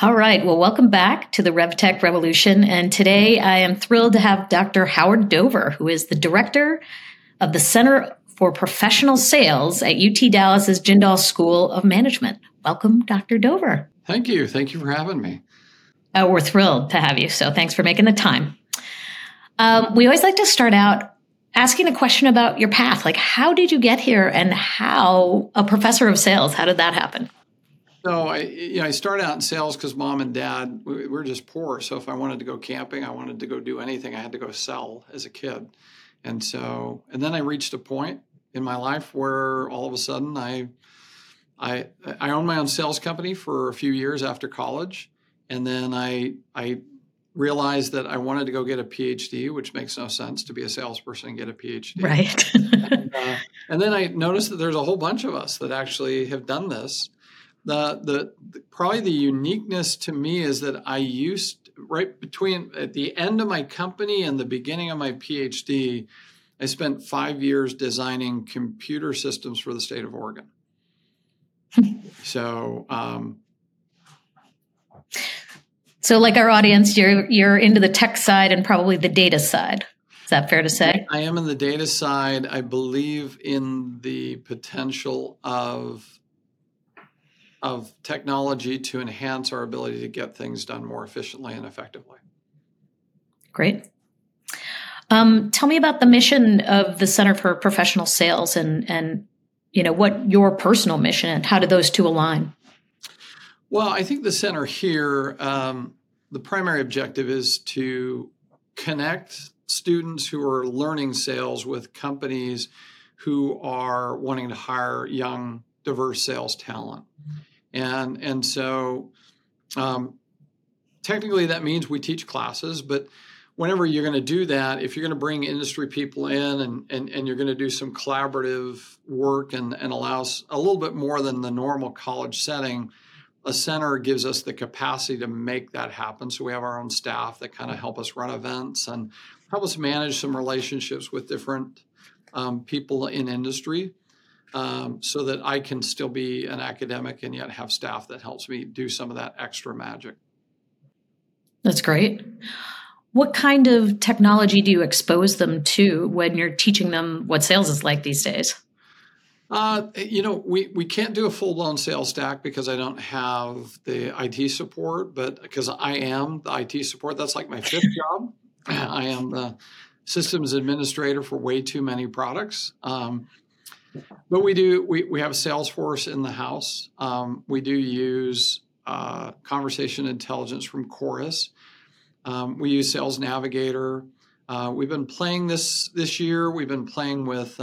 All right. Well, welcome back to the RevTech Revolution. And today I am thrilled to have Dr. Howard Dover, who is the director of the Center for Professional Sales at UT Dallas's Jindal School of Management. Welcome, Dr. Dover. Thank you. Thank you for having me. We're thrilled to have you. So thanks for making the time. We always like to start out asking a question about your path. Like, how did you get here and how a professor of sales? How did that happen? So I started out in sales because mom and dad, we were just poor. So if I wanted to go camping, I wanted to go do anything, I had to go sell as a kid. And so, and then I reached a point in my life where all of a sudden I owned my own sales company for a few years after college. And then I realized that I wanted to go get a PhD, which makes no sense to be a salesperson and get a PhD. Right. And then I noticed that there's a whole bunch of us that actually have done this. The probably the uniqueness to me is that I used right between at the end of my company and the beginning of my PhD, I spent 5 years designing computer systems for the state of Oregon. So like our audience, you're into the tech side and probably the data side. Is that fair to say? I am in the data side. I believe in the potential of technology to enhance our ability to get things done more efficiently and effectively. Great. Tell me about the mission of the Center for Professional Sales and you know, what your personal mission and how do those two align? Well, I think the center here, the primary objective is to connect students who are learning sales with companies who are wanting to hire young, diverse sales talent. And so technically that means we teach classes, but whenever you're going to do that, if you're going to bring industry people in and you're going to do some collaborative work and allow a little bit more than the normal college setting, a center gives us the capacity to make that happen. So we have our own staff that kind of help us run events and help us manage some relationships with different people in industry. So that I can still be an academic and yet have staff that helps me do some of that extra magic. That's great. What kind of technology do you expose them to when you're teaching them what sales is like these days? We can't do a full-blown sales stack because I don't have the IT support, but because I am the IT support, that's like my fifth job. I am the systems administrator for way too many products. But we have Salesforce in the house. We do use conversation intelligence from Chorus. We use Sales Navigator. We've been playing this year. We've been playing with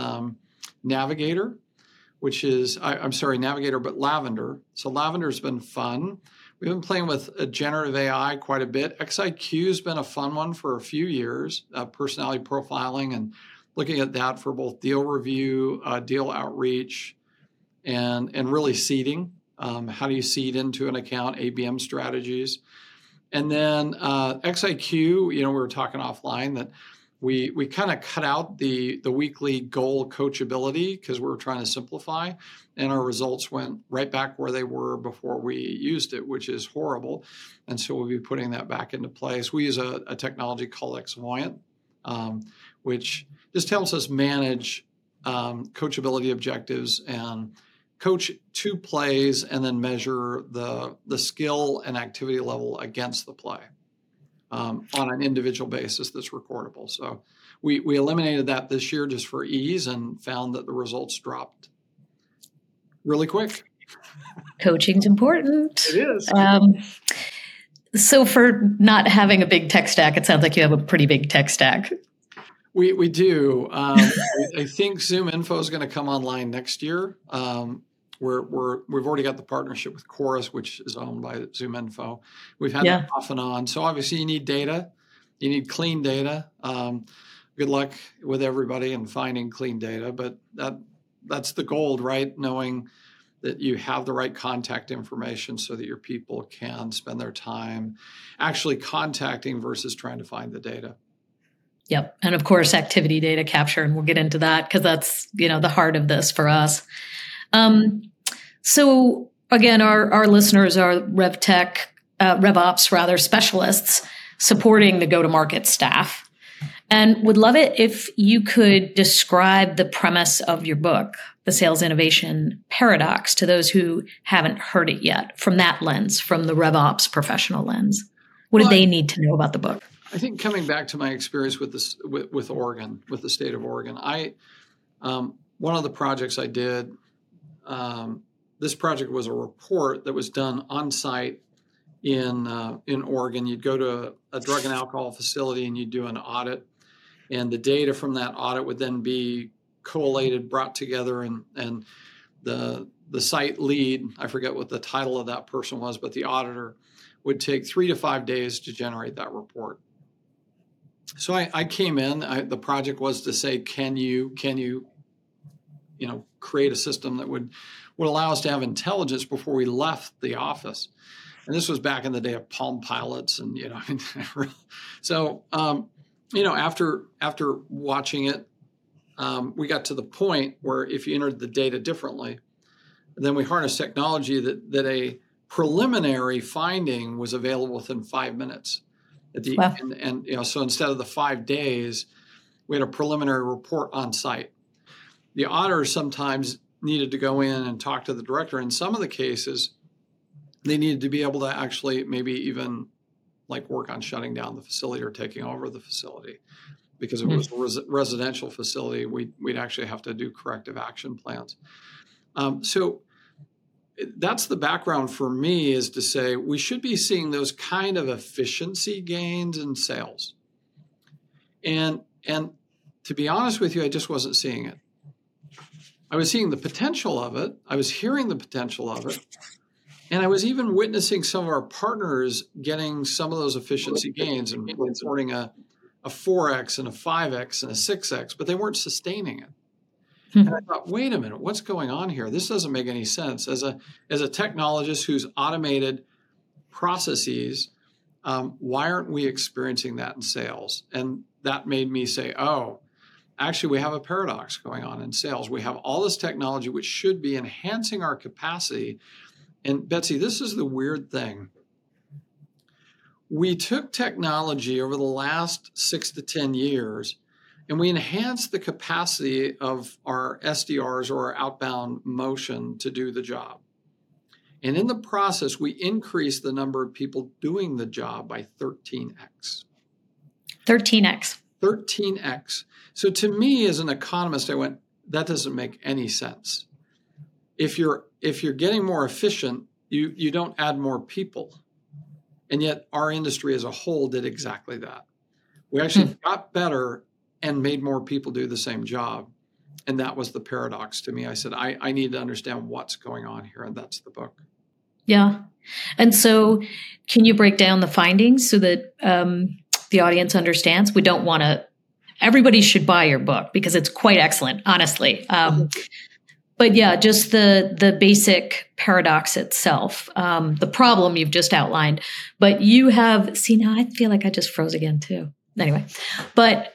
Navigator, which is, Lavender. So Lavender's been fun. We've been playing with generative AI quite a bit. XIQ's been a fun one for a few years, personality profiling and looking at that for both deal review, deal outreach, and really seeding. How do you seed into an account, ABM strategies? And then XIQ, we were talking offline that we kind of cut out the weekly goal coachability because we were trying to simplify, and our results went right back where they were before we used it, which is horrible. And so we'll be putting that back into place. We use a technology called Xvoyant, which just helps us manage coachability objectives and coach two plays and then measure the skill and activity level against the play on an individual basis that's recordable. So we eliminated that this year just for ease and found that the results dropped really quick. Coaching's important. It is. So for not having a big tech stack, it sounds like you have a pretty big tech stack. We do. I think Zoom Info is going to come online next year. We've already got the partnership with Chorus, which is owned by Zoom Info. We've had that off and on. So obviously you need data. You need clean data. Good luck with everybody in finding clean data. But that's the gold, right? Knowing that you have the right contact information so that your people can spend their time actually contacting versus trying to find the data. Yep. And of course, activity data capture, and we'll get into that because that's, the heart of this for us. So again, our listeners are RevTech RevOps specialists supporting the go-to-market staff. And would love it if you could describe the premise of your book, The Sales Innovation Paradox, to those who haven't heard it yet, from that lens, from the RevOps professional lens. What do they need to know about the book? I think coming back to my experience with this, with Oregon, with the state of Oregon, I one of the projects I did, this project was a report that was done on site in Oregon. You'd go to a drug and alcohol facility and you'd do an audit, and the data from that audit would then be collated, brought together, and the site lead, I forget what the title of that person was, but the auditor would take 3 to 5 days to generate that report. So I came in, the project was to say, can you create a system that would allow us to have intelligence before we left the office? And this was back in the day of Palm Pilots, and after watching it, we got to the point where if you entered the data differently, then we harnessed technology that a preliminary finding was available within 5 minutes. Wow. So instead of the 5 days, we had a preliminary report on site. The auditors sometimes needed to go in and talk to the director. In some of the cases, they needed to be able to actually maybe even like work on shutting down the facility or taking over the facility. Because it was a residential facility, we'd actually have to do corrective action plans. So that's the background for me, is to say we should be seeing those kind of efficiency gains in sales. And to be honest with you, I just wasn't seeing it. I was seeing the potential of it. I was hearing the potential of it. And I was even witnessing some of our partners getting some of those efficiency gains and reporting a 4X and a 5X and a 6X, but they weren't sustaining it. And I thought, wait a minute, what's going on here? This doesn't make any sense. As a technologist who's automated processes, why aren't we experiencing that in sales? And that made me say, oh, actually, we have a paradox going on in sales. We have all this technology which should be enhancing our capacity. And Betsy, this is the weird thing. We took technology over the last 6 to 10 years, and we enhanced the capacity of our SDRs, or our outbound motion, to do the job. And in the process, we increased the number of people doing the job by 13x. 13x. So to me, as an economist, I went, that doesn't make any sense. If you're getting more efficient, you don't add more people. And yet our industry as a whole did exactly that. We actually got better and made more people do the same job. And that was the paradox to me. I said, I need to understand what's going on here. And that's the book. Yeah. And so can you break down the findings so that the audience understands? We don't want to, everybody should buy your book because it's quite excellent, honestly. But yeah, just the basic paradox itself, the problem you've just outlined. But you have, see, now I feel like I just froze again too. Anyway, but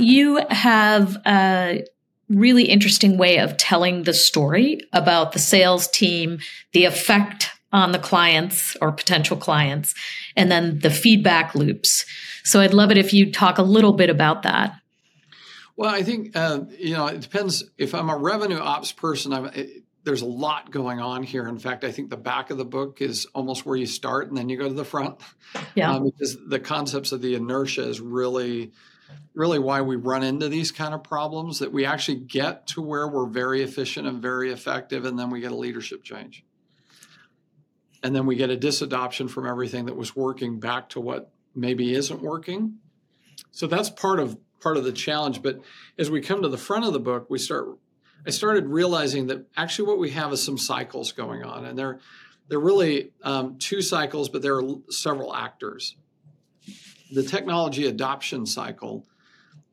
you have a really interesting way of telling the story about the sales team, the effect on the clients or potential clients, and then the feedback loops. So I'd love it if you talk a little bit about that. Well, I think, it depends. If I'm a revenue ops person, there's a lot going on here. In fact, I think the back of the book is almost where you start and then you go to the front. Yeah. Because the concepts of the inertia is really, really why we run into these kind of problems, that we actually get to where we're very efficient and very effective, and then we get a leadership change. And then we get a disadoption from everything that was working back to what maybe isn't working. So that's part of the challenge. But as we come to the front of the book, I started realizing that actually what we have is some cycles going on. And they're really two cycles, but there are several actors. The technology adoption cycle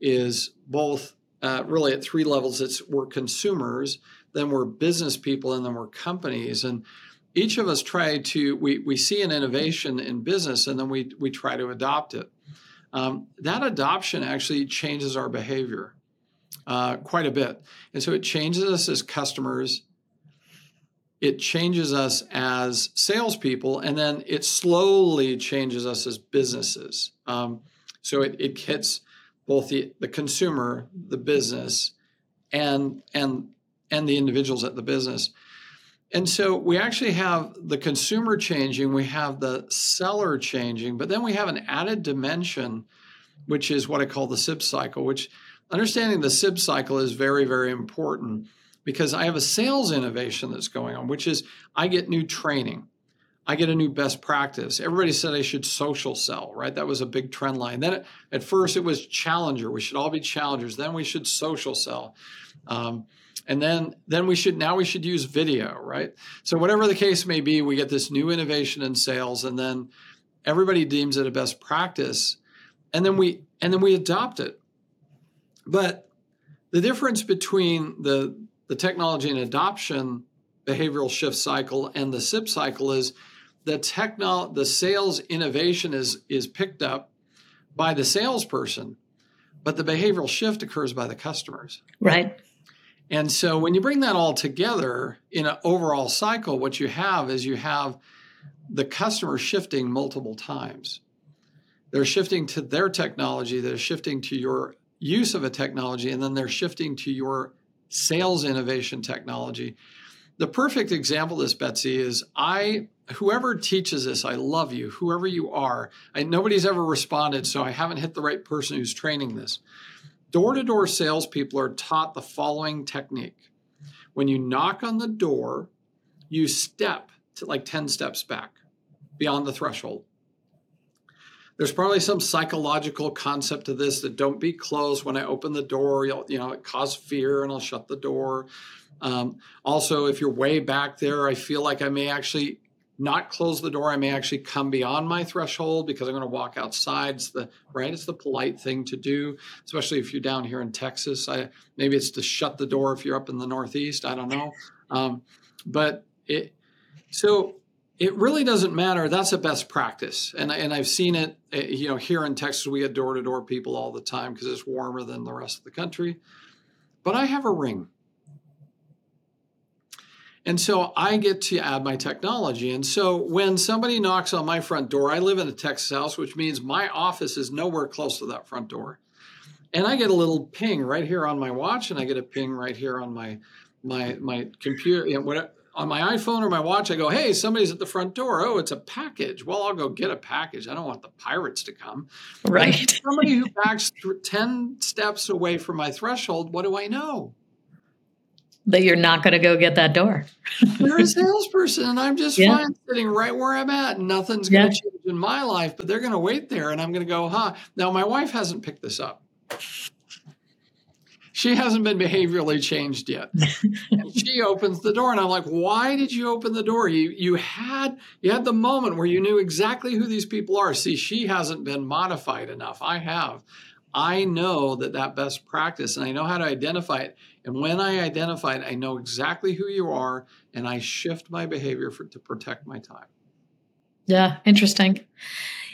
is both really at three levels. We're consumers, then we're business people, and then we're companies. And each of us we see an innovation in business, and then we try to adopt it. That adoption actually changes our behavior quite a bit. And so it changes us as customers. it changes us as salespeople, and then it slowly changes us as businesses. So it hits both the consumer, the business, and the individuals at the business. And so we actually have the consumer changing, we have the seller changing, but then we have an added dimension, which is what I call the SIP cycle, which understanding the SIP cycle is very, very important because I have a sales innovation that's going on, which is I get new training. I get a new best practice. Everybody said I should social sell, right? That was a big trend line. Then at first it was challenger. We should all be challengers. Then we should social sell. And then we should use video, right? So whatever the case may be, we get this new innovation in sales, and then everybody deems it a best practice. And then we adopt it. But the difference between the technology and adoption behavioral shift cycle and the SIP cycle is the sales innovation is picked up by the salesperson, but the behavioral shift occurs by the customers. Right. And so when you bring that all together in an overall cycle, what you have is you have the customer shifting multiple times. They're shifting to their technology, they're shifting to your use of a technology, and then they're shifting to your sales innovation technology. The perfect example of this, Betsy, is whoever teaches this, I love you, whoever you are. Nobody's ever responded, so I haven't hit the right person who's training this. Door-to-door salespeople are taught the following technique. When you knock on the door, you step to like 10 steps back beyond the threshold. There's probably some psychological concept to this that don't be close. When I open the door, it causes fear and I'll shut the door. Also, if you're way back there, I feel like I may actually not close the door. I may actually come beyond my threshold because I'm going to walk outside. It's the polite thing to do, especially if you're down here in Texas. Maybe it's to shut the door if you're up in the Northeast. I don't know. But it really doesn't matter. That's a best practice. And I've seen it, here in Texas, we get door-to-door people all the time because it's warmer than the rest of the country. But I have a ring. And so I get to add my technology. And so when somebody knocks on my front door, I live in a Texas house, which means my office is nowhere close to that front door. And I get a little ping right here on my watch, and I get a ping right here on my computer, on my iPhone or my watch. I go, hey, somebody's at the front door. Oh, it's a package. Well, I'll go get a package. I don't want the pirates to come. Right. Somebody who backs 10 steps away from my threshold, what do I know? That you're not going to go get that door. You're a salesperson, and I'm just fine sitting right where I'm at. And nothing's going to change in my life, but they're going to wait there, and I'm going to go, huh. Now, my wife hasn't picked this up. She hasn't been behaviorally changed yet. And she opens the door, and I'm like, why did you open the door? You had the moment where you knew exactly who these people are. See, she hasn't been modified enough. I have. I know that best practice, and I know how to identify it. And when I identify it, I know exactly who you are, and I shift my behavior to protect my time. Yeah, interesting.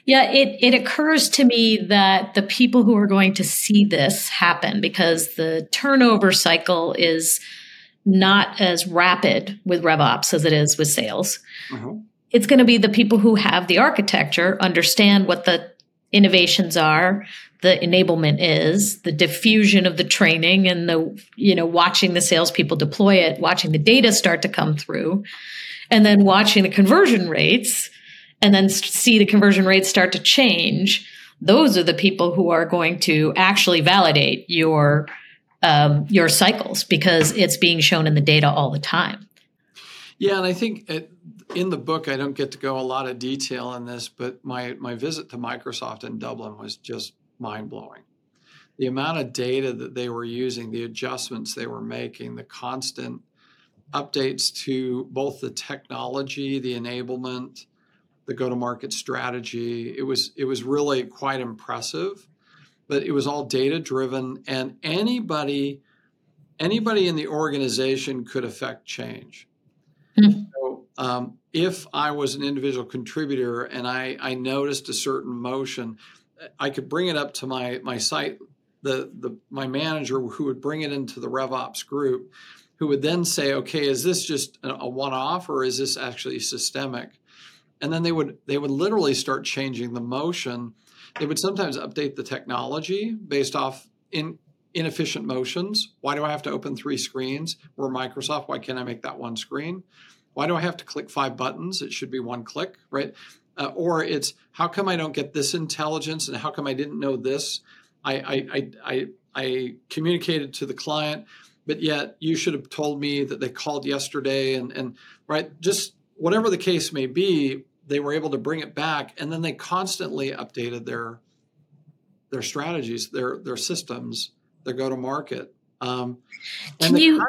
Yeah, it occurs to me that the people who are going to see this happen, because the turnover cycle is not as rapid with RevOps as it is with sales. Uh-huh. It's going to be the people who have the architecture, understand what the innovations are, the enablement is, the diffusion of the training, and the, watching the salespeople deploy it, watching the data start to come through, and then watching the conversion rates, and then see the conversion rates start to change. Those are the people who are going to actually validate your cycles, because it's being shown in the data all the time. Yeah, and I think in the book, I don't get to go a lot of detail on this, but my visit to Microsoft in Dublin was just mind-blowing. The amount of data that they were using, the adjustments they were making, the constant updates to both the technology, the enablement, the go-to-market strategy. It was really quite impressive, but it was all data-driven, and anybody in the organization could affect change. Mm-hmm. So if I was an individual contributor and I noticed a certain motion, I could bring it up to my site, my manager who would bring it into the RevOps group, who would then say, okay, is this just a one-off or is this actually systemic? And then they would literally start changing the motion. They would sometimes update the technology based off inefficient motions. Why do I have to open 3 screens? We're Microsoft. Why can't I make that one screen? Why do I have to click 5 buttons? It should be one click, right? Or it's, how come I don't get this intelligence and how come I didn't know this? I communicated to the client, but yet you should have told me that they called yesterday and right, just whatever the case may be, they were able to bring it back, and then they constantly updated their strategies, their systems, their go-to-market. And the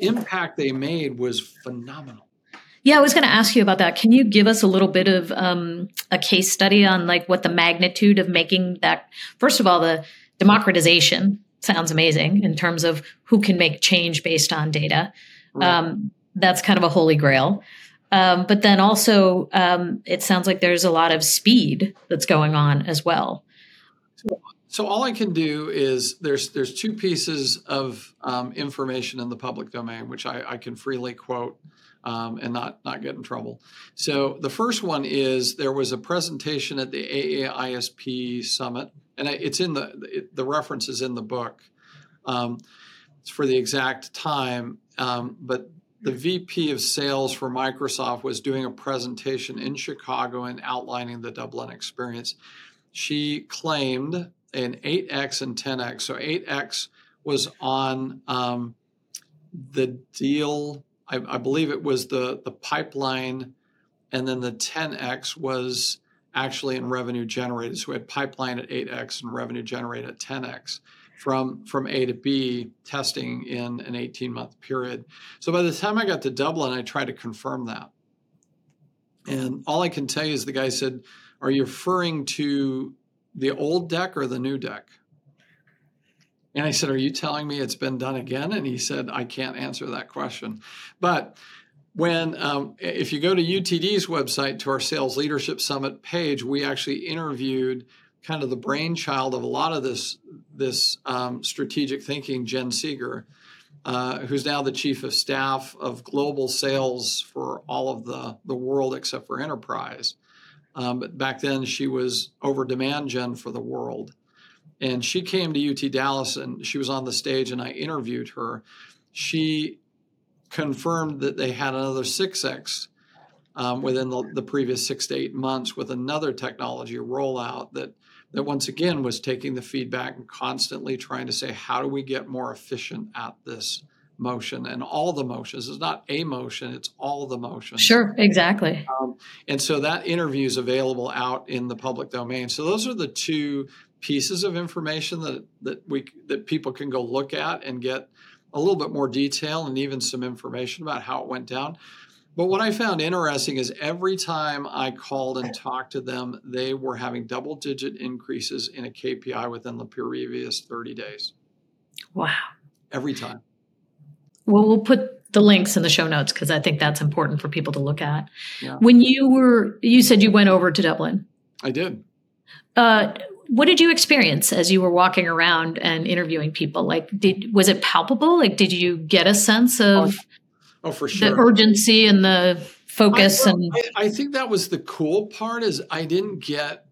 impact they made was phenomenal. Yeah, I was going to ask you about that. Can you give us a little bit of a case study on like what the magnitude of making that? First of all, the democratization sounds amazing in terms of who can make change based on data. Right. That's kind of a holy grail. But then also, it sounds like there's a lot of speed that's going on as well. So all I can do is there's 2 pieces of information in the public domain, which I can freely quote and not get in trouble. So the first one is there was a presentation at the AAISP summit, and it's in the reference is in the book. It's for the exact time, but the VP of sales for Microsoft was doing a presentation in Chicago and outlining the Dublin experience. She claimed an 8X and 10X. So 8X was on the deal. I believe it was the pipeline. And then the 10X was actually in revenue generated. So we had pipeline at 8X and revenue generated at 10X. From A to B testing in an 18-month period. So by the time I got to Dublin, I tried to confirm that. And all I can tell you is the guy said, are you referring to the old deck or the new deck? And I said, are you telling me it's been done again? And he said, I can't answer that question. But when if you go to UTD's website, to our Sales Leadership Summit page, we actually interviewed kind of the brainchild of a lot of this strategic thinking, Jen Seeger, who's now the chief of staff of global sales for all of the world except for enterprise. But back then she was over demand gen for the world. And she came to UT Dallas and she was on the stage and I interviewed her. She confirmed that they had another 6X within the previous 6 to 8 months with another technology rollout that once again was taking the feedback and constantly trying to say, how do we get more efficient at this motion and all the motions? It's not a motion, it's all the motions. Sure, exactly. And so that interview is available out in the public domain. So those are the 2 pieces of information that people can go look at and get a little bit more detail and even some information about how it went down. But what I found interesting is every time I called and talked to them, they were having double-digit increases in a KPI within the previous 30 days. Wow. Every time. Well, we'll put the links in the show notes because I think that's important for people to look at. Yeah. When you said you went over to Dublin. I did. What did you experience as you were walking around and interviewing people? Like, was it palpable? Like, did you get a sense of... Oh, for sure. The urgency and the focus. I think that was the cool part is I didn't get,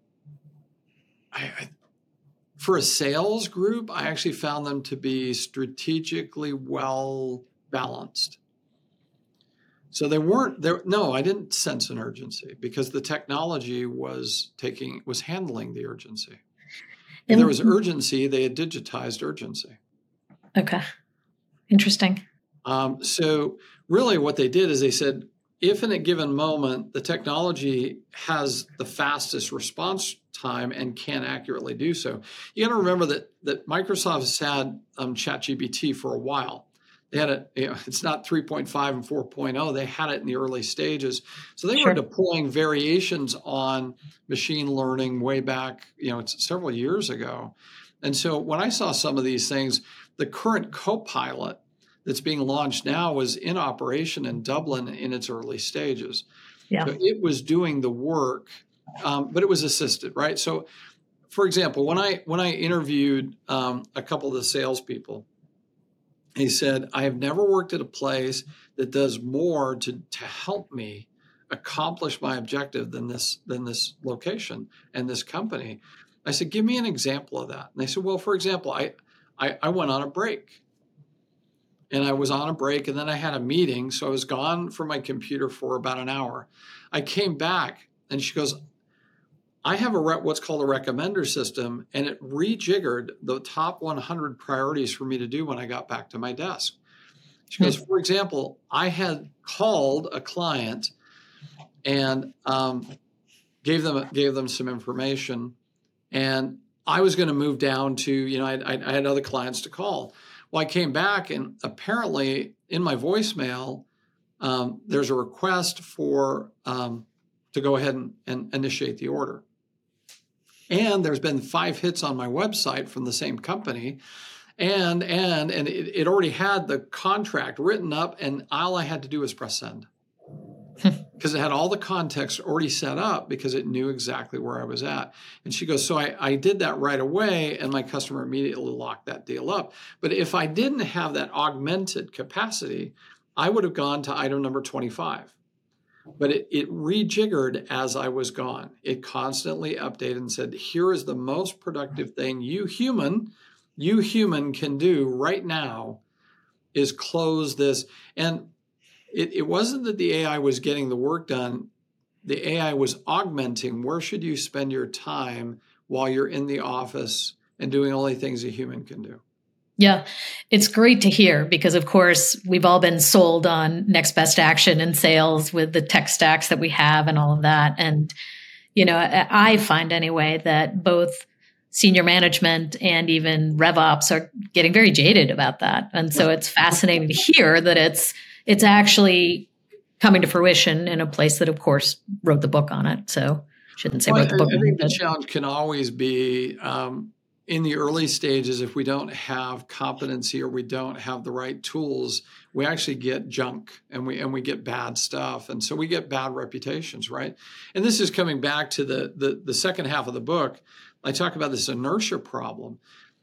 for a sales group, I actually found them to be strategically well balanced. So they weren't there. No, I didn't sense an urgency because the technology was handling the urgency. If there was urgency, they had digitized urgency. Okay. Interesting. So really what they did is they said, if in a given moment, the technology has the fastest response time and can accurately do so. You got to remember that Microsoft has had ChatGPT for a while. They had it, it's not 3.5 and 4.0. They had it in the early stages. So they were deploying variations on machine learning way back, it's several years ago. And so when I saw some of these things, the current Copilot that's being launched now was in operation in Dublin in its early stages. Yeah. So it was doing the work, but it was assisted, right? So, for example, when I interviewed a couple of the salespeople, He said, I have never worked at a place that does more to help me accomplish my objective than this location and this company. I said, give me an example of that. And they said, well, for example, I went on a break. And I was on a break, and then I had a meeting, so I was gone from my computer for about an hour. I came back, and she goes, I have what's called a recommender system, and it rejiggered the top 100 priorities for me to do when I got back to my desk. She goes, for example, I had called a client and gave them some information, and I was going to move down to, I had other clients to call. Well, I came back, and apparently in my voicemail, there's a request for to go ahead and initiate the order. And there's been 5 hits on my website from the same company, and it already had the contract written up, and all I had to do was press send because it had all the context already set up because it knew exactly where I was at. And she goes, so I did that right away, and my customer immediately locked that deal up. But if I didn't have that augmented capacity, I would have gone to item number 25. But it rejiggered as I was gone. It constantly updated and said, here is the most productive thing you human can do right now is close this. And it wasn't that the AI was getting the work done. The AI was augmenting. Where should you spend your time while you're in the office and doing only things a human can do? Yeah, it's great to hear because, of course, we've all been sold on next best action in sales with the tech stacks that we have and all of that. And, I find anyway that both senior management and even RevOps are getting very jaded about that. And so it's fascinating to hear that it's actually coming to fruition in a place that, of course, wrote the book on it. So shouldn't say wrote the book. I think the challenge can always be in the early stages, if we don't have competency or we don't have the right tools, we actually get junk and we get bad stuff. And so we get bad reputations, right? And this is coming back to the second half of the book. I talk about this inertia problem.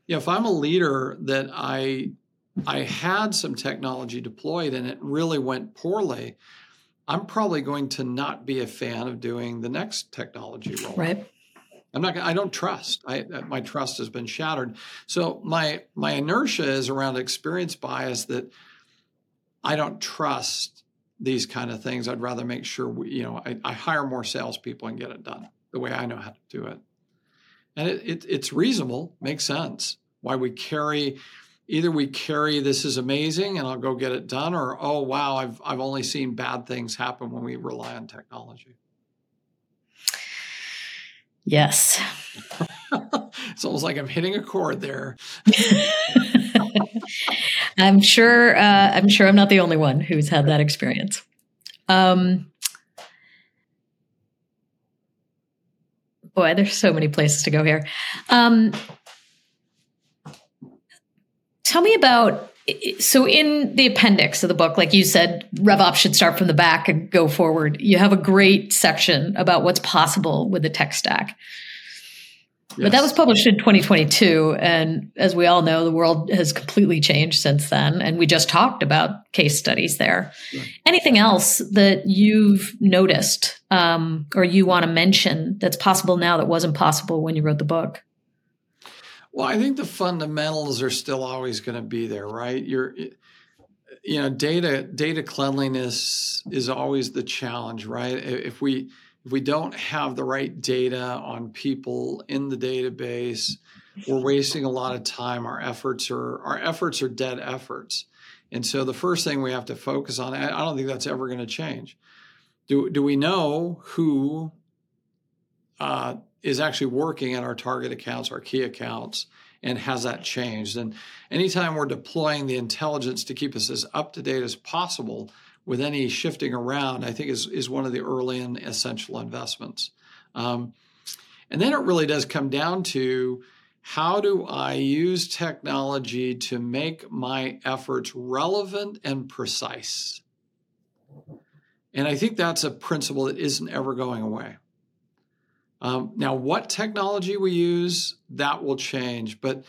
If I'm a leader that I had some technology deployed and it really went poorly, I'm probably going to not be a fan of doing the next technology role. Right. I don't trust. My trust has been shattered. So my inertia is around experience bias that I don't trust these kind of things. I'd rather make sure I hire more salespeople and get it done the way I know how to do it. And it's reasonable, makes sense. Why we carry. Either we carry this is amazing and I'll go get it done, or oh wow, I've only seen bad things happen when we rely on technology. Yes. It's almost like I'm hitting a chord there. I'm sure I'm not the only one who's had that experience. Boy, there's so many places to go here. Tell me about, so in the appendix of the book, like you said, RevOps should start from the back and go forward. You have a great section about what's possible with the tech stack. Yes. But that was published in 2022. And as we all know, the world has completely changed since then. And we just talked about case studies there. Right. Anything else that you've noticed or you want to mention that's possible now that wasn't possible when you wrote the book? Well, I think the fundamentals are still always going to be there, right? Data cleanliness is always the challenge, right? If we don't have the right data on people in the database, we're wasting a lot of time. Our efforts are dead efforts. And so the first thing we have to focus on, I don't think that's ever going to change. Do we know who is actually working at our target accounts, our key accounts, and has that changed? And anytime we're deploying the intelligence to keep us as up to date as possible with any shifting around, I think is one of the early and essential investments. And then it really does come down to how do I use technology to make my efforts relevant and precise? And I think that's a principle that isn't ever going away. Now, what technology we use, that will change. But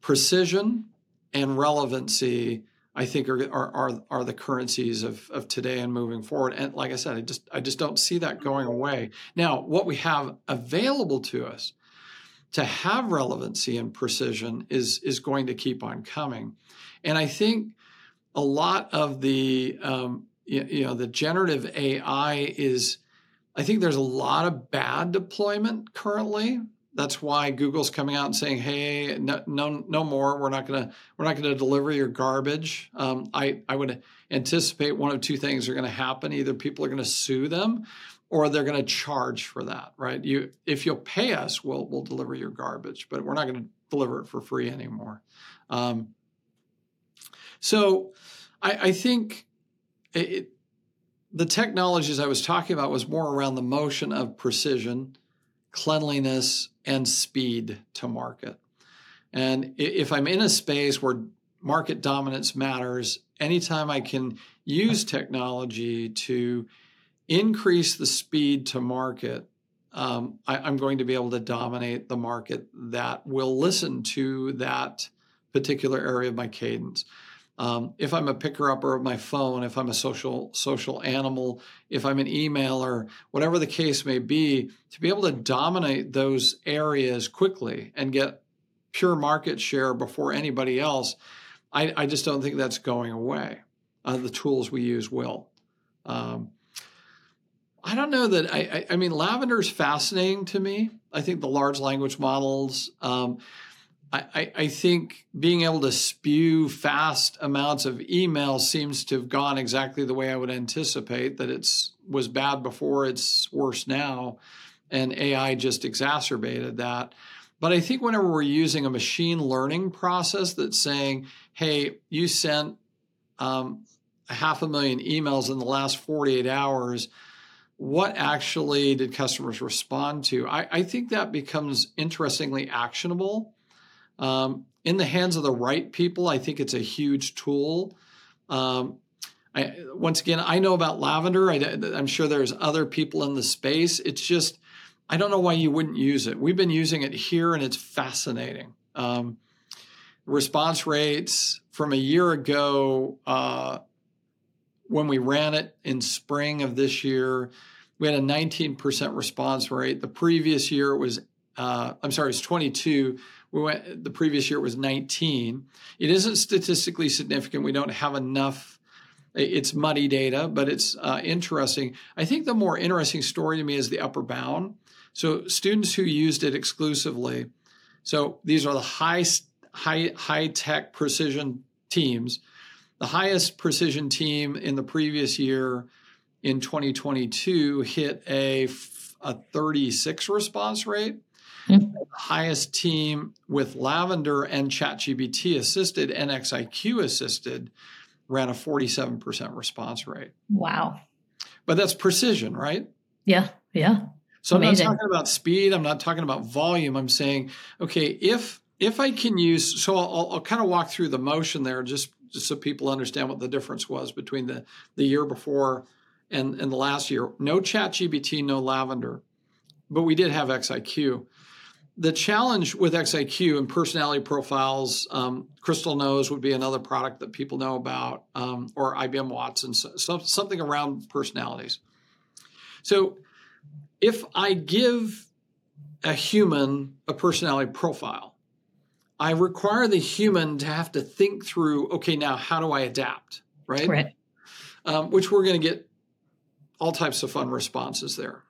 precision, and relevancy, I think are the currencies of today and moving forward. And like I said, I just don't see that going away. Now, what we have available to us to have relevancy and precision is going to keep on coming. And I think a lot of the the generative AI is, I think there's a lot of bad deployment currently. That's why Google's coming out and saying, "Hey, no more. We're not gonna deliver your garbage." I would anticipate one of two things are going to happen: either people are going to sue them, or they're going to charge for that. Right? If you'll pay us, we'll deliver your garbage, but we're not going to deliver it for free anymore. So I think the technologies I was talking about was more around the motion of precision, cleanliness, and speed to market. And if I'm in a space where market dominance matters, anytime I can use technology to increase the speed to market, I'm going to be able to dominate the market that will listen to that particular area of my cadence. If I'm a picker-upper of my phone, if I'm a social animal, if I'm an emailer, whatever the case may be, to be able to dominate those areas quickly and get pure market share before anybody else, I just don't think that's going away. The tools we use will. I don't know that, I mean, Lavender's fascinating to me. I think the large language models, I think being able to spew fast amounts of email seems to have gone exactly the way I would anticipate, that it was bad before, it's worse now, and AI just exacerbated that. But I think whenever we're using a machine learning process that's saying, hey, you sent 500,000 emails in the last 48 hours, what actually did customers respond to? I think that becomes interestingly actionable. In the hands of the right people, I think it's a huge tool. Once again, I know about Lavender. I'm sure there's other people in the space. It's just, I don't know why you wouldn't use it. We've been using it here, and it's fascinating. Response rates from a year ago, when we ran it in spring of this year, we had a 19% response rate. The previous year it was 22%. The previous year it was 19%. It isn't statistically significant. We don't have enough. It's muddy data, but it's interesting. I think the more interesting story to me is the upper bound. So students who used it exclusively. So these are the high tech precision teams. The highest precision team in the previous year, in 2022, hit a 36% response rate. The highest team with Lavender and ChatGPT assisted and XIQ assisted ran a 47% response rate. Wow. But that's precision, right? Yeah. So amazing. I'm not talking about speed. I'm not talking about volume. I'm saying, okay, if I can use, so I'll kind of walk through the motion there just so people understand what the difference was between the year before and the last year. No ChatGPT, no Lavender, but we did have XIQ. The challenge with XIQ and personality profiles, Crystal Knows would be another product that people know about, or IBM Watson, so something around personalities. So if I give a human a personality profile, I require the human to have to think through, okay, now how do I adapt, right? Right. Which we're going to get all types of fun responses there.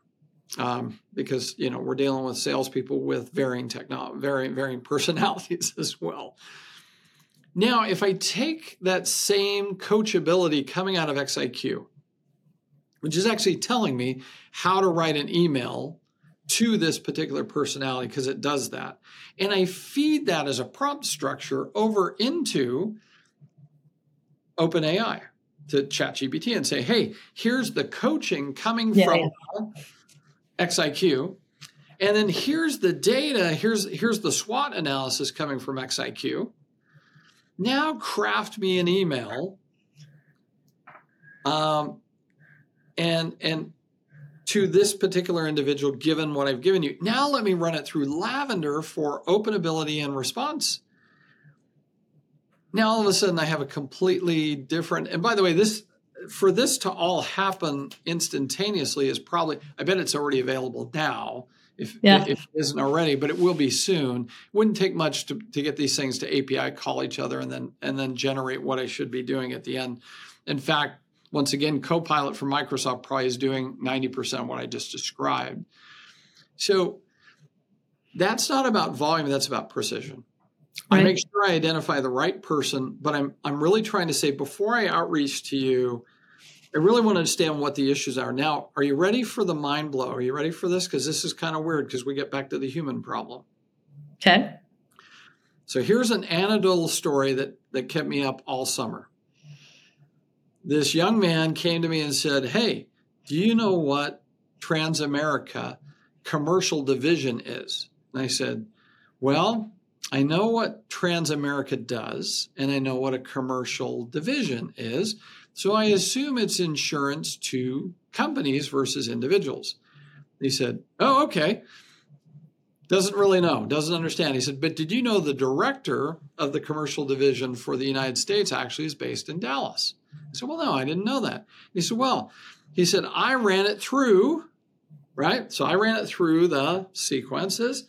Because we're dealing with salespeople with varying personalities as well. Now, if I take that same coachability coming out of XIQ, which is actually telling me how to write an email to this particular personality, because it does that, and I feed that as a prompt structure over into OpenAI to ChatGPT and say, hey, here's the coaching coming from XIQ. And then here's the data, here's the SWOT analysis coming from XIQ. Now craft me an email and to this particular individual, given what I've given you. Now let me run it through Lavender for openability and response. Now all of a sudden I have a completely different, and by the way, this, for this to all happen instantaneously is probably, I bet it's already available now if it isn't already, but it will be soon. Wouldn't take much to get these things to API call each other and then generate what I should be doing at the end. In fact, once again, Copilot from Microsoft probably is doing 90% of what I just described. So that's not about volume, that's about precision. Right. I make sure I identify the right person, but I'm really trying to say, before I outreach to you, I really want to understand what the issues are. Now, are you ready for the mind blow? Are you ready for this? Because this is kind of weird, because we get back to the human problem. Okay. So here's an anecdotal story that kept me up all summer. This young man came to me and said, hey, do you know what Transamerica commercial division is? And I said, well, I know what Transamerica does, and I know what a commercial division is. So I assume it's insurance to companies versus individuals. He said, oh, okay. Doesn't really know, doesn't understand. He said, but did you know the director of the commercial division for the United States actually is based in Dallas? I said, well, no, I didn't know that. He said, well, he said, I ran it through, right? So I ran it through the sequences.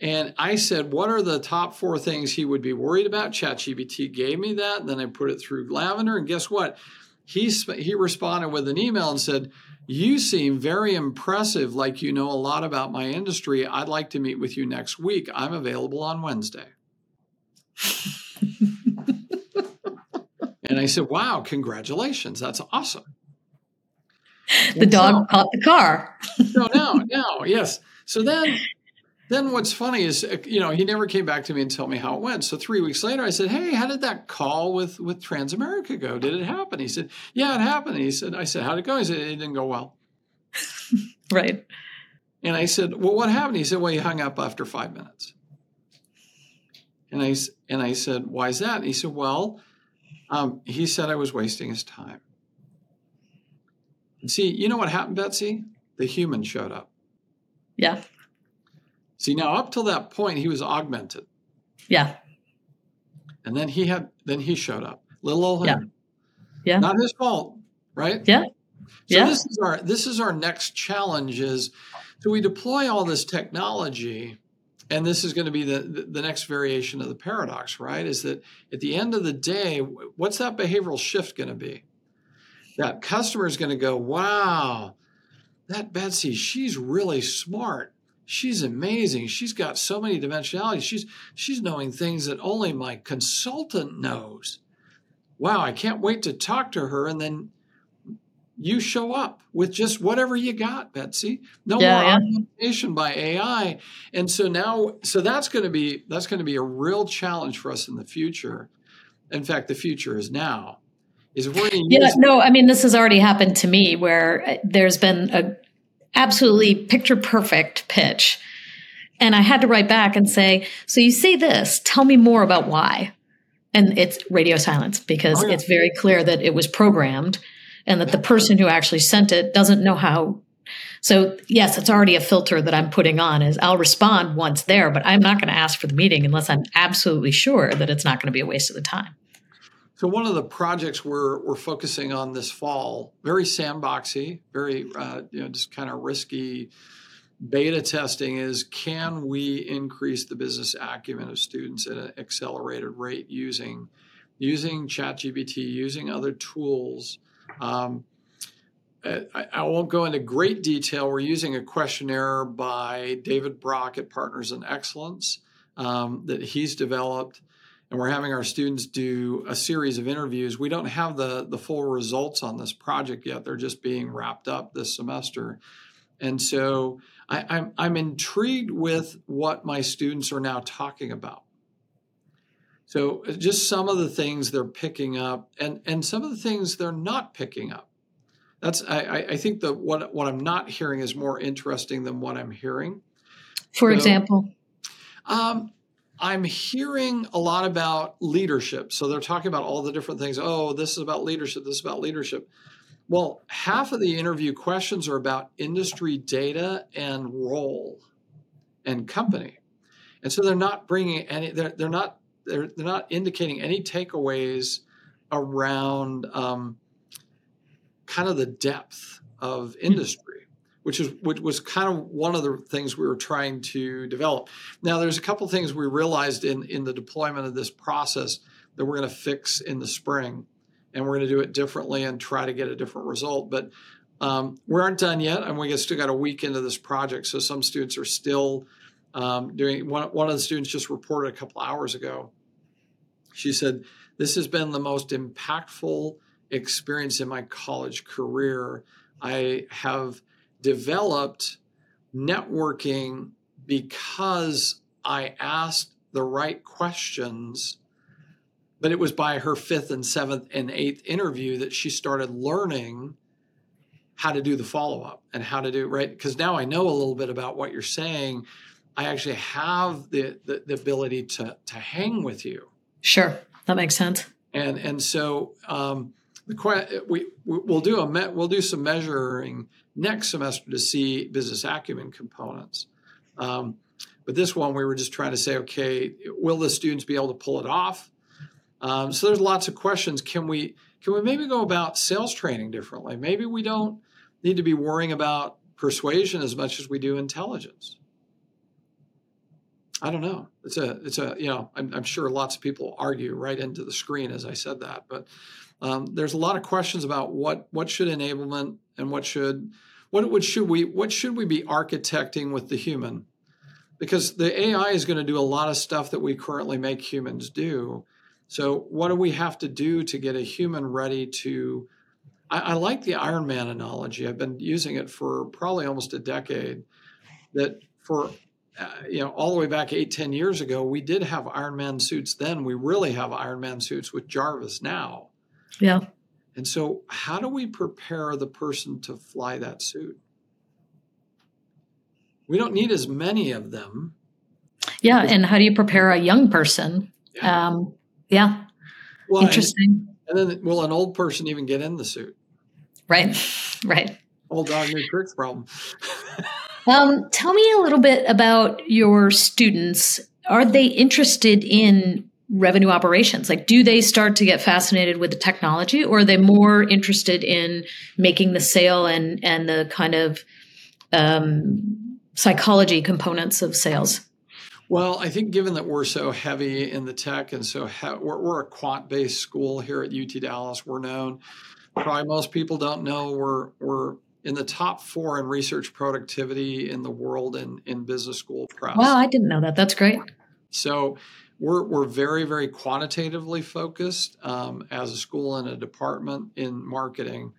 And I said, what are the top four things he would be worried about? ChatGPT gave me that. And then I put it through Lavender. And guess what? He responded with an email and said, you seem very impressive, like you know a lot about my industry. I'd like to meet with you next week. I'm available on Wednesday. And I said, wow, congratulations. That's awesome. The dog caught the car. Yes. So then what's funny is, he never came back to me and told me how it went. So 3 weeks later, I said, hey, how did that call with Transamerica go? Did it happen? He said, yeah, it happened. And I said, how'd it go? He said, it didn't go well. Right. And I said, well, what happened? He said, well, he hung up after 5 minutes. And I said, why is that? And he said, well, he said I was wasting his time. And see, you know what happened, Betsy? The human showed up. Yeah. See, now up till that point, he was augmented. Yeah. And then he showed up. Little old him. Yeah. Not his fault, right? Yeah. So this is our next challenge is, so we deploy all this technology, and this is going to be the next variation of the paradox, right? Is that at the end of the day, what's that behavioral shift going to be? That customer is going to go, wow, that Betsy, she's really smart. She's amazing. She's got so many dimensionalities. She's knowing things that only my consultant knows. Wow, I can't wait to talk to her. And then you show up with just whatever you got, Betsy. No more augmentation by AI. And so now, that's going to be a real challenge for us in the future. In fact, the future is now. This has already happened to me, where there's been a absolutely picture perfect pitch. And I had to write back and say, so you say this, tell me more about why. And it's radio silence, because it's very clear that it was programmed and that the person who actually sent it doesn't know how. So yes, it's already a filter that I'm putting on is I'll respond once there, but I'm not going to ask for the meeting unless I'm absolutely sure that it's not going to be a waste of the time. So one of the projects we're focusing on this fall, very sandboxy, very just kind of risky beta testing, is can we increase the business acumen of students at an accelerated rate using ChatGPT, using other tools. I won't go into great detail. We're using a questionnaire by David Brock at Partners in Excellence that he's developed. And we're having our students do a series of interviews. We don't have the full results on this project yet. They're just being wrapped up this semester. And so I'm intrigued with what my students are now talking about. So just some of the things they're picking up and some of the things they're not picking up. That's I think that what I'm not hearing is more interesting than what I'm hearing. For example? I'm hearing a lot about leadership. So they're talking about all the different things. Oh, this is about leadership. This is about leadership. Well, half of the interview questions are about industry data and role and company. And so they're not bringing any, they're not, they're not indicating any takeaways around kind of the depth of industry, which was kind of one of the things we were trying to develop. Now, there's a couple of things we realized in the deployment of this process that we're going to fix in the spring, and we're going to do it differently and try to get a different result. But we aren't done yet, and we still got a week into this project, so some students are still doing. One of the students just reported a couple hours ago. She said, "This has been the most impactful experience in my college career. I have developed networking because I asked the right questions," but it was by her 5th and 7th and 8th interview that she started learning how to do the follow-up and how to do it right. Because now I know a little bit about what you're saying. I actually have the ability to hang with you. Sure. That makes sense. And so we'll do some measuring next semester to see business acumen components. But this one, we were just trying to say, okay, will the students be able to pull it off? So there's lots of questions. Can we maybe go about sales training differently? Maybe we don't need to be worrying about persuasion as much as we do intelligence. I don't know. It's a, you know, I'm sure lots of people argue right into the screen as I said that, but there's a lot of questions about what should enablement and what should we be architecting with the human? Because the AI is going to do a lot of stuff that we currently make humans do. So what do we have to do to get a human ready to, I like the Iron Man analogy. I've been using it for probably almost a decade, that for, all the way back 8-10 years ago, we did have Iron Man suits then. We really have Iron Man suits with Jarvis now. Yeah. And so how do we prepare the person to fly that suit? We don't need as many of them. Yeah. And how do you prepare a young person? Yeah. Yeah. Well, interesting. And then will an old person even get in the suit? Right. Old dog, new tricks problem. Tell me a little bit about your students. Are they interested in revenue operations? Like, do they start to get fascinated with the technology, or are they more interested in making the sale and the kind of psychology components of sales? Well, I think given that we're so heavy in the tech and so we're a quant-based school here at UT Dallas, we're known. Probably most people don't know we're in the top 4 in research productivity in the world in business school press. Wow, I didn't know that. That's great. So we're very, very quantitatively focused as a school and a department in marketing.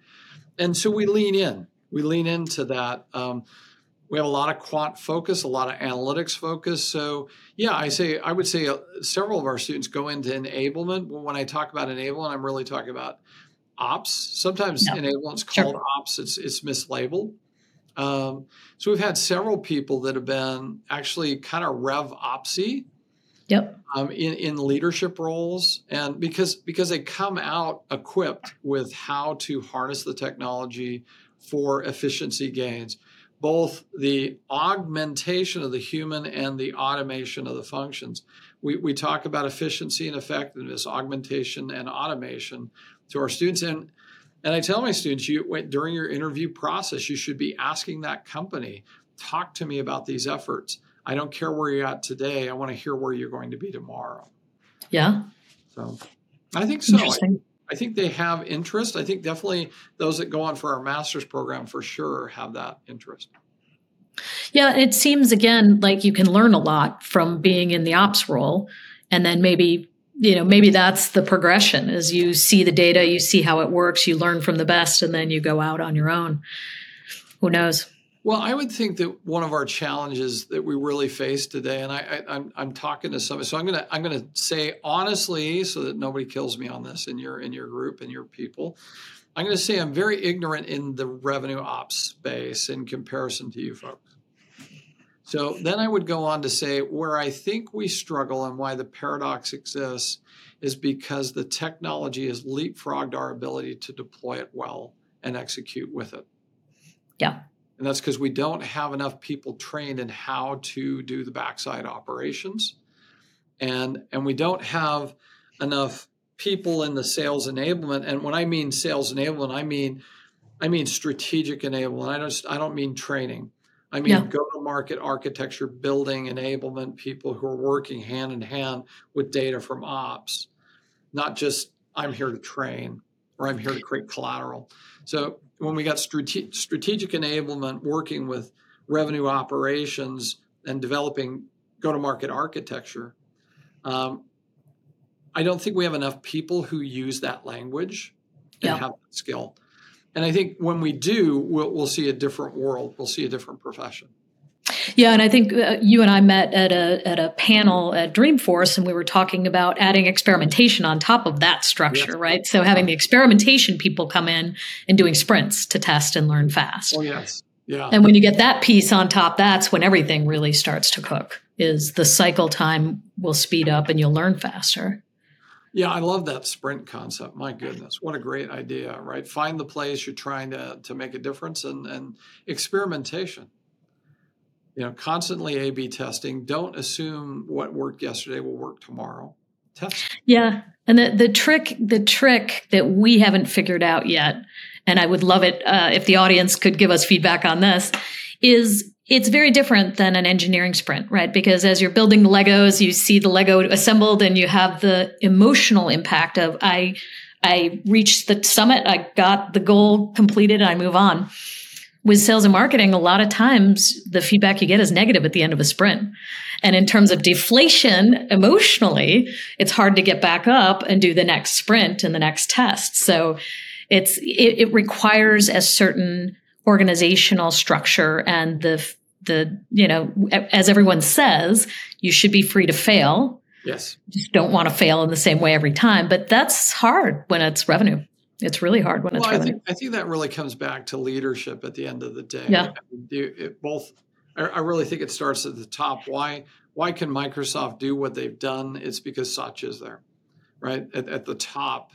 And so we lean in. We lean into that. We have a lot of quant focus, a lot of analytics focus. So yeah, I would say several of our students go into enablement. Well, when I talk about enablement, I'm really talking about ops. Sometimes enablement's called ops. It's mislabeled. So we've had several people that have been actually kind of rev opsy. Yep. In leadership roles, and because they come out equipped with how to harness the technology for efficiency gains. Both the augmentation of the human and the automation of the functions. We talk about efficiency and effectiveness, augmentation and automation to our students. And I tell my students, during your interview process, you should be asking that company, talk to me about these efforts. I don't care where you're at today. I want to hear where you're going to be tomorrow. Yeah. So I think so. I think they have interest. I think definitely those that go on for our master's program for sure have that interest. Yeah, it seems, again, like you can learn a lot from being in the ops role. And then maybe that's the progression. As you see the data, you see how it works, you learn from the best, and then you go out on your own. Who knows? Well, I would think that one of our challenges that we really face today, and I'm talking to somebody, so I'm gonna say honestly, so that nobody kills me on this in your group and your people, I'm gonna say I'm very ignorant in the revenue ops space in comparison to you folks. So then I would go on to say where I think we struggle and why the paradox exists is because the technology has leapfrogged our ability to deploy it well and execute with it. Yeah. And that's because we don't have enough people trained in how to do the backside operations and we don't have enough people in the sales enablement. And when I mean sales enablement, I mean strategic enablement. I don't mean training. I mean, go-to-market architecture, building, enablement, people who are working hand-in-hand with data from ops, not just I'm here to train or I'm here to create collateral. So when we got strategic enablement working with revenue operations and developing go-to-market architecture, I don't think we have enough people who use that language and have that skill. And I think when we do, we'll see a different world. We'll see a different profession. Yeah, and I think you and I met at a panel at Dreamforce, and we were talking about adding experimentation on top of that structure, right? So having the experimentation people come in and doing sprints to test and learn fast. Oh, yes. Yeah. And when you get that piece on top, that's when everything really starts to cook, is the cycle time will speed up and you'll learn faster. Yeah, I love that sprint concept. My goodness, what a great idea, right? Find the place you're trying to make a difference, and experimentation. You know, constantly A/B testing. Don't assume what worked yesterday will work tomorrow. Test. Yeah, and the trick that we haven't figured out yet, and I would love it if the audience could give us feedback on this, is it's very different than an engineering sprint, right? Because as you're building the Legos, you see the Lego assembled and you have the emotional impact of, I reached the summit, I got the goal completed, and I move on. With sales and marketing, a lot of times the feedback you get is negative at the end of a sprint. And in terms of deflation emotionally, it's hard to get back up and do the next sprint and the next test. So it requires a certain organizational structure, and the you know, as everyone says, you should be free to fail. Yes. Just don't want to fail in the same way every time. But that's hard when it's revenue. It's really hard when it's revenue. I think that really comes back to leadership at the end of the day. Yeah. I really think it starts at the top. Why can Microsoft do what they've done? It's because Satya's there, right? At the top,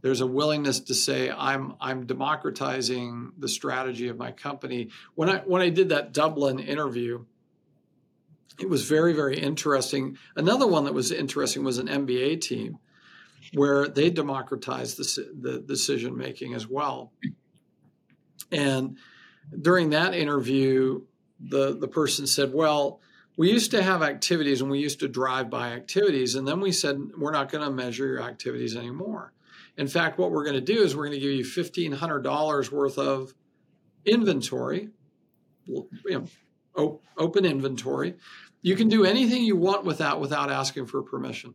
there's a willingness to say, I'm democratizing the strategy of my company. When I did that Dublin interview, it was very, very interesting. Another one that was interesting was an MBA team, where they democratized the decision making as well. And during that interview, the person said, well, we used to have activities and we used to drive by activities. And then we said, we're not going to measure your activities anymore. In fact, what we're going to do is we're going to give you $1,500 worth of inventory, you know, open inventory. You can do anything you want with that without asking for permission.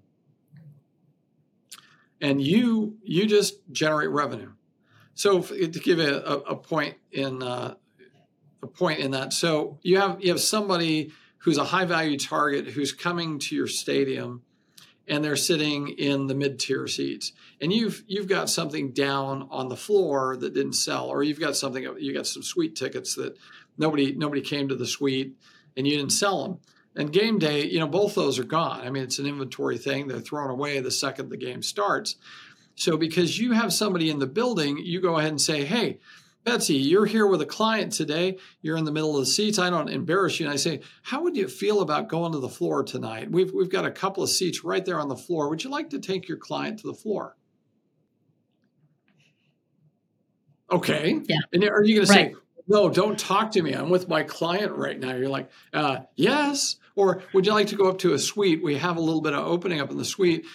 And you just generate revenue. So to give a point in that, so you have somebody who's a high value target who's coming to your stadium, and they're sitting in the mid tier seats, and you've got something down on the floor that didn't sell, or you got some suite tickets that nobody came to the suite, and you didn't sell them. And game day, you know, both those are gone. I mean, it's an inventory thing. They're thrown away the second the game starts. So because you have somebody in the building, you go ahead and say, hey, Betsy, you're here with a client today. You're in the middle of the seats. I don't embarrass you. And I say, how would you feel about going to the floor tonight? We've got a couple of seats right there on the floor. Would you like to take your client to the floor? Okay. Yeah. And are you going to say, no, don't talk to me. I'm with my client right now. You're like, yes. Or would you like to go up to a suite? We have a little bit of opening up in the suite.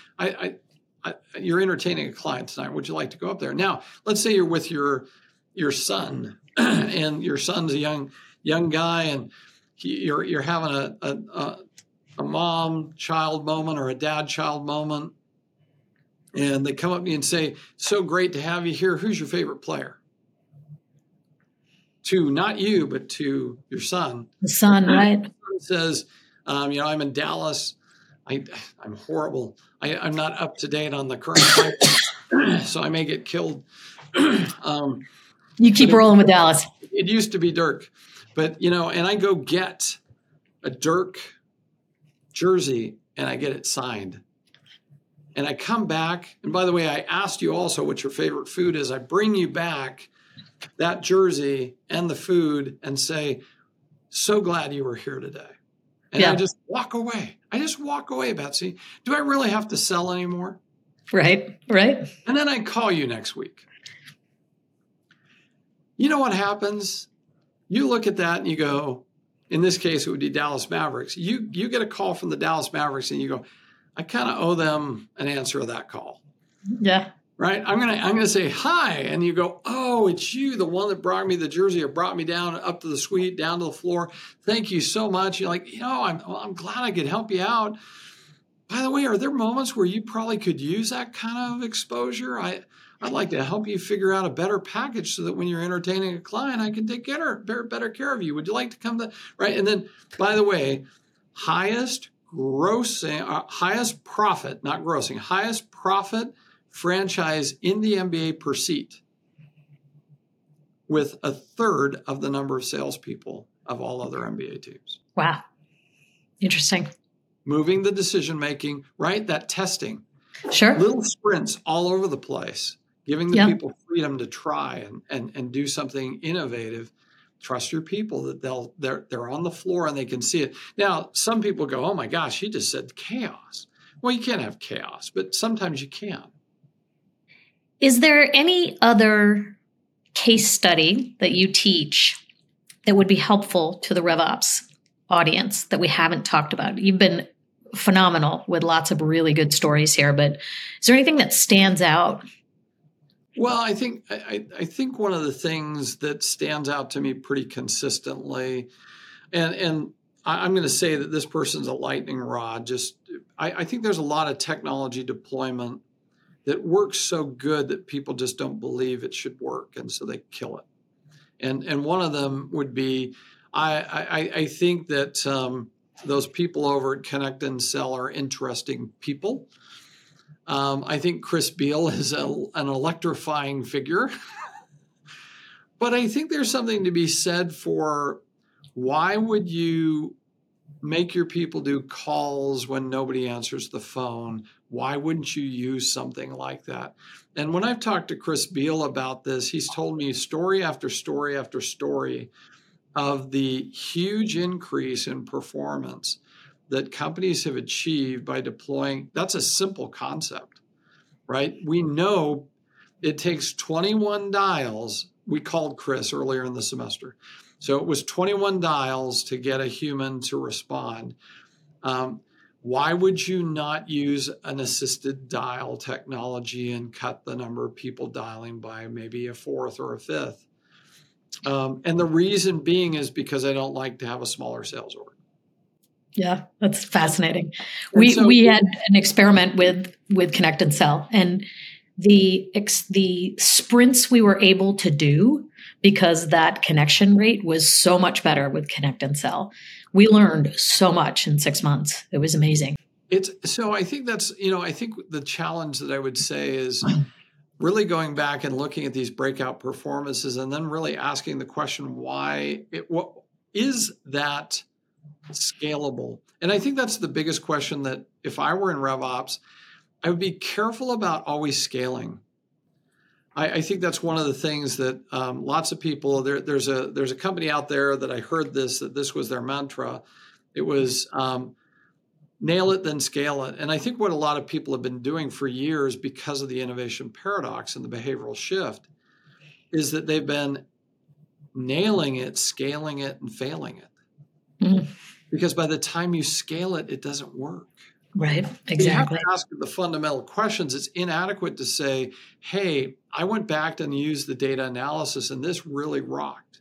You're entertaining a client tonight. Would you like to go up there? Now, let's say you're with your son, and your son's a young guy, and you're having a mom-child moment or a dad-child moment, and they come up to you and say, so great to have you here. Who's your favorite player? To not you, but to your son. The son, right? Says, you know, I'm in Dallas. I'm horrible. I'm not up to date on the current, so I may get killed. You keep rolling with Dallas. It used to be Dirk, but you know, and I go get a Dirk jersey and I get it signed. And I come back, and by the way, I asked you also what your favorite food is. I bring you back that jersey and the food and say, so glad you were here today. And I just walk away. I just walk away, Betsy. Do I really have to sell anymore? Right, right. And then I call you next week. You know what happens? You look at that and you go, in this case, it would be Dallas Mavericks. You get a call from the Dallas Mavericks and you go, I kind of owe them an answer of that call. Yeah. Right? I'm gonna say hi. And you go, oh, it's you, the one that brought me the jersey or brought me down up to the suite, down to the floor. Thank you so much. You're like, I'm glad I could help you out. By the way, are there moments where you probably could use that kind of exposure? I'd like to help you figure out a better package so that when you're entertaining a client, I can take better care of you. Would you like to come to, right? And then, by the way, highest profit franchise in the MBA per seat with 1/3 of the number of salespeople of all other MBA teams. Wow. Interesting. Moving the decision-making, right? That testing. Sure. Little sprints all over the place, giving the people freedom to try and do something innovative. Trust your people that they're on the floor and they can see it. Now, some people go, oh my gosh, he just said chaos. Well, you can't have chaos, but sometimes you can. Is there any other case study that you teach that would be helpful to the RevOps audience that we haven't talked about? You've been phenomenal with lots of really good stories here, but is there anything that stands out? Well, I think one of the things that stands out to me pretty consistently, and I'm going to say that this person's a lightning rod. I think there's a lot of technology deployment that works so good that people just don't believe it should work, and so they kill it. And one of them would be, I think that those people over at Connect and Sell are interesting people. I think Chris Beale is an electrifying figure. But I think there's something to be said for, why would you make your people do calls when nobody answers the phone? Why wouldn't you use something like that? And when I've talked to Chris Beale about this, he's told me story after story after story of the huge increase in performance that companies have achieved by deploying. That's a simple concept, right? We know it takes 21 dials. We called Chris earlier in the semester. So it was 21 dials to get a human to respond. Why would you not use an assisted dial technology and cut the number of people dialing by maybe 1/4 or 1/5? And the reason being is because I don't like to have a smaller sales org. Yeah, that's fascinating. We had an experiment with Connect and Sell, and the sprints we were able to do because that connection rate was so much better with Connect and Sell. We learned so much in 6 months. It was amazing. I think that's, I think the challenge that I would say is really going back and looking at these breakout performances and then really asking the question, what is that scalable? And I think that's the biggest question that if I were in RevOps, I would be careful about always scaling. I think that's one of the things that lots of people, there's a company out there that I heard that this was their mantra. It was nail it, then scale it. And I think what a lot of people have been doing for years because of the innovation paradox and the behavioral shift is that they've been nailing it, scaling it, and failing it. Mm. Because by the time you scale it, it doesn't work. Right, exactly. You have to ask the fundamental questions. It's inadequate to say, hey, I went back and used the data analysis and this really rocked.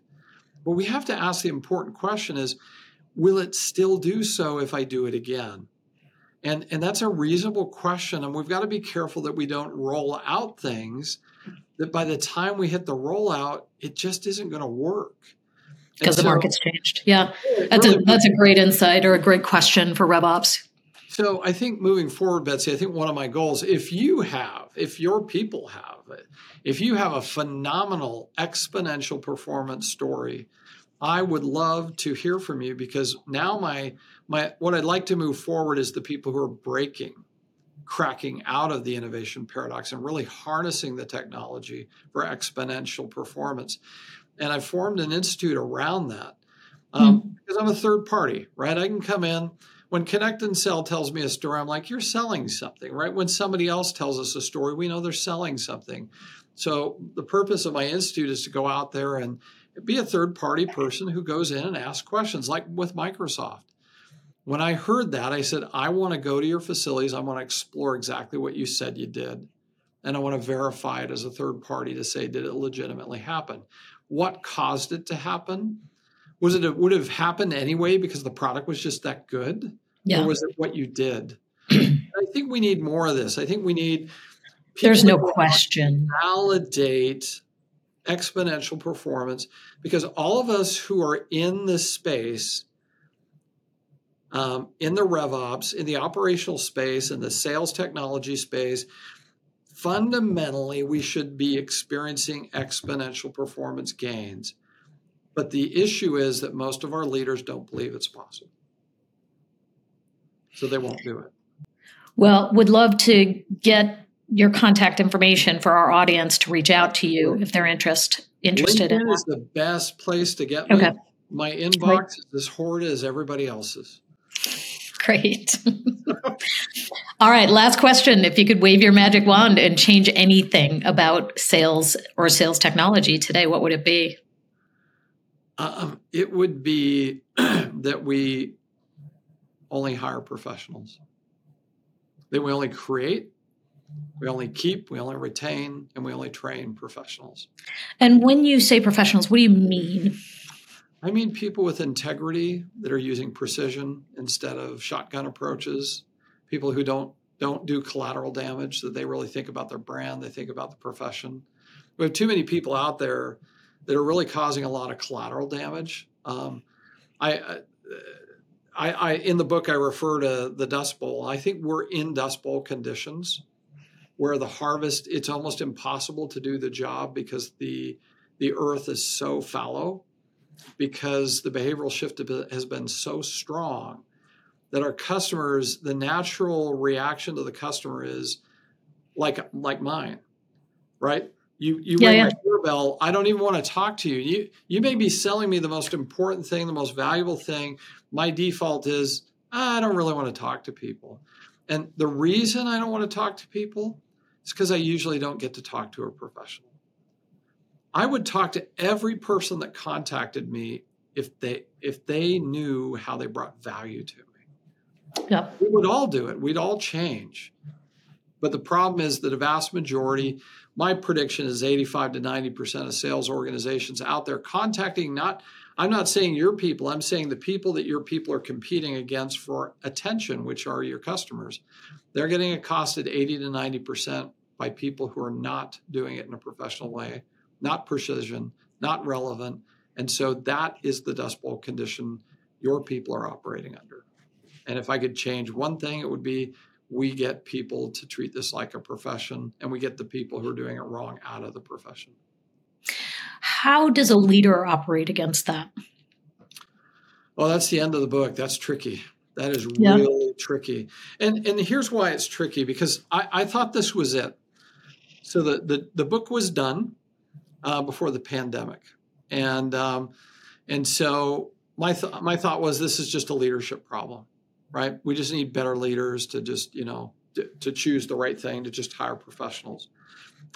But we have to ask the important question is, will it still do so if I do it again? And that's a reasonable question. And we've got to be careful that we don't roll out things that by the time we hit the rollout, it just isn't going to work. Because the market's changed. Yeah, that's a great insight or a great question for RevOps. So I think moving forward, Betsy, I think one of my goals, if you have a phenomenal exponential performance story, I would love to hear from you, because now my what I'd like to move forward is the people who are cracking out of the innovation paradox and really harnessing the technology for exponential performance. And I formed an institute around that. because I'm a third party, right? I can come in. When Connect and Sell tells me a story, I'm like, you're selling something, right? When somebody else tells us a story, we know they're selling something. So the purpose of my institute is to go out there and be a third party person who goes in and asks questions, like with Microsoft. When I heard that, I said, I want to go to your facilities. I want to explore exactly what you said you did. And I want to verify it as a third party to say, did it legitimately happen? What caused it to happen? Was it would have happened anyway because the product was just that good? Yeah. Or was it what you did? I think we need more of this. I think we need people There's no question. Validate exponential performance, because all of us who are in this space, in the RevOps, in the operational space, in the sales technology space, fundamentally, we should be experiencing exponential performance gains. But the issue is that most of our leaders don't believe it's possible. So they won't do it. Well, would love to get your contact information for our audience to reach out to you if they're interested in that. LinkedIn is the best place to get me. Okay. My inbox is as horrid as everybody else's. Great. All right, last question. If you could wave your magic wand and change anything about sales or sales technology today, what would it be? It would be that we only hire professionals, that we only create, we only keep, we only retain, and we only train professionals. And when you say professionals, what do you mean? I mean people with integrity that are using precision instead of shotgun approaches, people who don't do collateral damage, that they really think about their brand, they think about the profession. We have too many people out there that are really causing a lot of collateral damage. I in the book, I refer to the Dust Bowl. I think we're in Dust Bowl conditions where the harvest, it's almost impossible to do the job because the earth is so fallow, because the behavioral shift has been so strong that our customers, the natural reaction to the customer is like mine, right? You ring my doorbell. I don't even want to talk to you. You may be selling me the most important thing, the most valuable thing. My default is, I don't really want to talk to people. And the reason I don't want to talk to people is because I usually don't get to talk to a professional. I would talk to every person that contacted me if they knew how they brought value to me. Yeah. We would all do it. We'd all change. But the problem is that a vast majority, my prediction is 85 to 90% of sales organizations out there contacting I'm not saying your people, I'm saying the people that your people are competing against for attention, which are your customers. They're getting accosted 80 to 90% by people who are not doing it in a professional way. Not precision, not relevant. And so that is the Dust Bowl condition your people are operating under. And if I could change one thing, it would be we get people to treat this like a profession, and we get the people who are doing it wrong out of the profession. How does a leader operate against that? Well, that's the end of the book. That's tricky. That is really tricky. And here's why it's tricky, because I thought this was it. So the book was done before the pandemic. And so my thought was, this is just a leadership problem, right? We just need better leaders to just, to choose the right thing, to just hire professionals.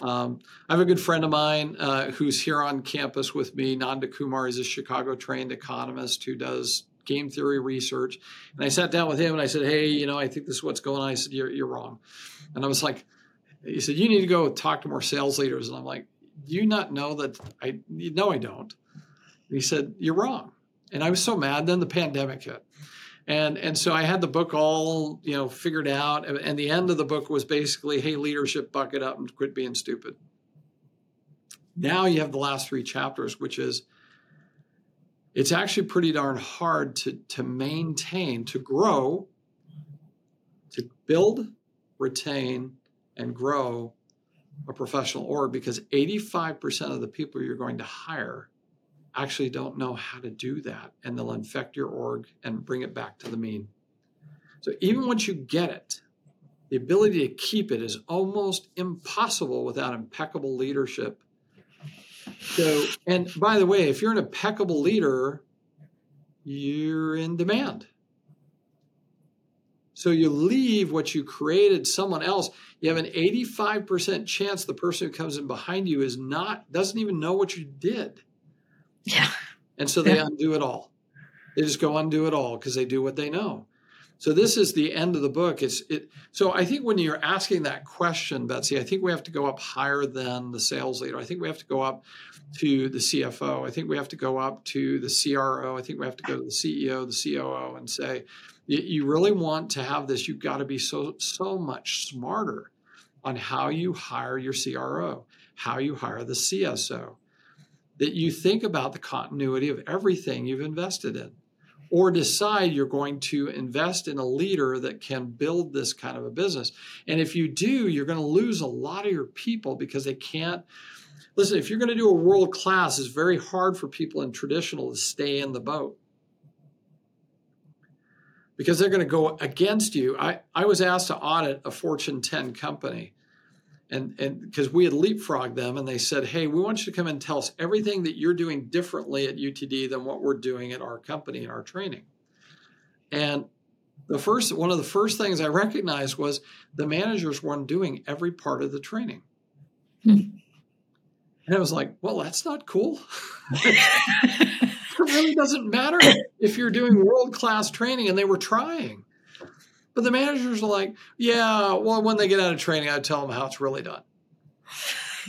I have a good friend of mine who's here on campus with me, Nanda Kumar. He's a Chicago-trained economist who does game theory research. And I sat down with him and I said, hey, I think this is what's going on. I said, you're wrong. And I was like, he said, you need to go talk to more sales leaders. And I'm like, do you not know that? I don't. And he said, you're wrong. And I was so mad. Then the pandemic hit. And so I had the book all, figured out. And the end of the book was basically, hey, leadership, buck it up and quit being stupid. Now you have the last three chapters, which is, it's actually pretty darn hard to maintain, to grow, to build, retain, and grow a professional org, because 85% of the people you're going to hire actually don't know how to do that, and they'll infect your org and bring it back to the mean. So even once you get it, the ability to keep it is almost impossible without impeccable leadership. So, and by the way, if you're an impeccable leader, you're in demand. So you leave what you created someone else. You have an 85% chance the person who comes in behind you is not, doesn't even know what you did. Yeah. And so they undo it all. They just go undo it all because they do what they know. So this is the end of the book. So I think when you're asking that question, Betsy, I think we have to go up higher than the sales leader. I think we have to go up to the CFO. I think we have to go up to the CRO. I think we have to go to the CEO, the COO, and say, you really want to have this. You've got to be so much smarter on how you hire your CRO, how you hire the CSO, that you think about the continuity of everything you've invested in, or decide you're going to invest in a leader that can build this kind of a business. And if you do, you're going to lose a lot of your people because they can't. Listen, if you're going to do a world class, it's very hard for people in traditional to stay in the boat, because they're going to go against you. I was asked to audit a Fortune 10 company, and because we had leapfrogged them, and they said, hey, we want you to come and tell us everything that you're doing differently at UTD than what we're doing at our company and our training. And one of the first things I recognized was the managers weren't doing every part of the training. And I was like, well, that's not cool. It really doesn't matter if you're doing world-class training, and they were trying. But the managers are like, yeah, well, when they get out of training, I tell them how it's really done.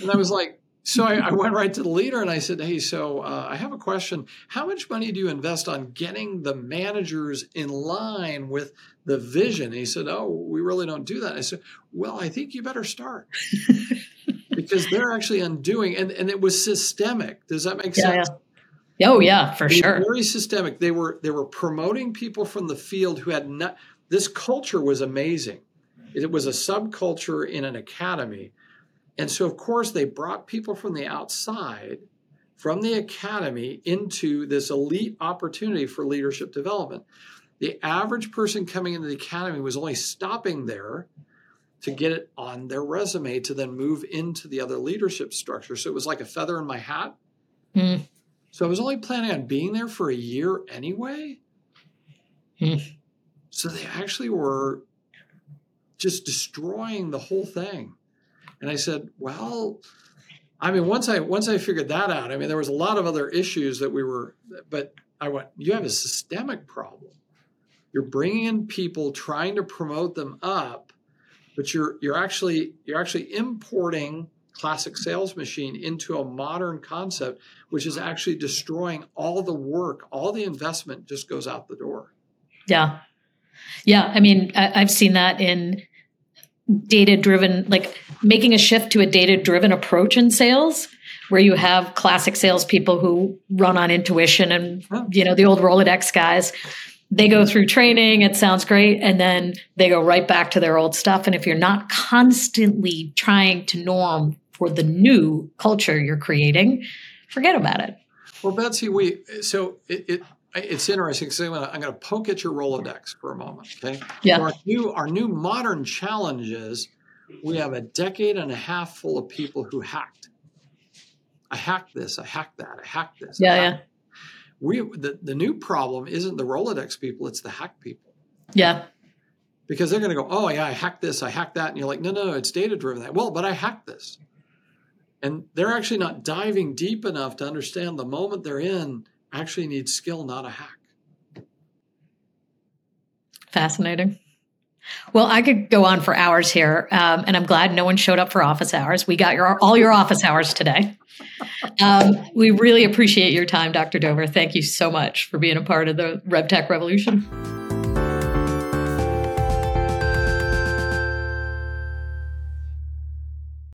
And I was like, so I went right to the leader and I said, hey, so I have a question. How much money do you invest on getting the managers in line with the vision? And he said, oh, we really don't do that. And I said, well, I think you better start. Because they're actually undoing. And it was systemic. Does that make sense? Yeah. Oh yeah, for sure. Very systemic. They were promoting people from the field who had not. This culture was amazing. It was a subculture in an academy, and so of course they brought people from the outside, from the academy, into this elite opportunity for leadership development. The average person coming into the academy was only stopping there to get it on their resume to then move into the other leadership structure. So it was like a feather in my hat. Mm. So I was only planning on being there for a year anyway. So they actually were just destroying the whole thing. And I said, well, I mean, once I figured that out, I mean, there was a lot of other issues that but I went, you have a systemic problem. You're bringing in people, trying to promote them up, but you're actually importing classic sales machine into a modern concept, which is actually destroying all the work. All the investment just goes out the door. Yeah. Yeah. I mean, I've seen that in data-driven, like making a shift to a data-driven approach in sales, where you have classic salespeople who run on intuition and, you know, the old Rolodex guys. They go through training, it sounds great, and then they go right back to their old stuff. And if you're not constantly trying to norm for the new culture you're creating, forget about it. Well, Betsy, it's interesting, because I'm going to poke at your Rolodex for a moment, okay? Yeah. So our new modern challenge is we have a decade and a half full of people who hacked. I hacked this, I hacked that, I hacked this. Yeah, yeah. The new problem isn't the Rolodex people, it's the hack people. Yeah. Because they're going to go, oh, yeah, I hacked this, I hacked that. And you're like, no, it's data-driven. Well, but I hacked this. And they're actually not diving deep enough to understand the moment they're in actually needs skill, not a hack. Fascinating. Well, I could go on for hours here, and I'm glad no one showed up for office hours. We got all your office hours today. We really appreciate your time, Dr. Dover. Thank you so much for being a part of the RevTech Revolution.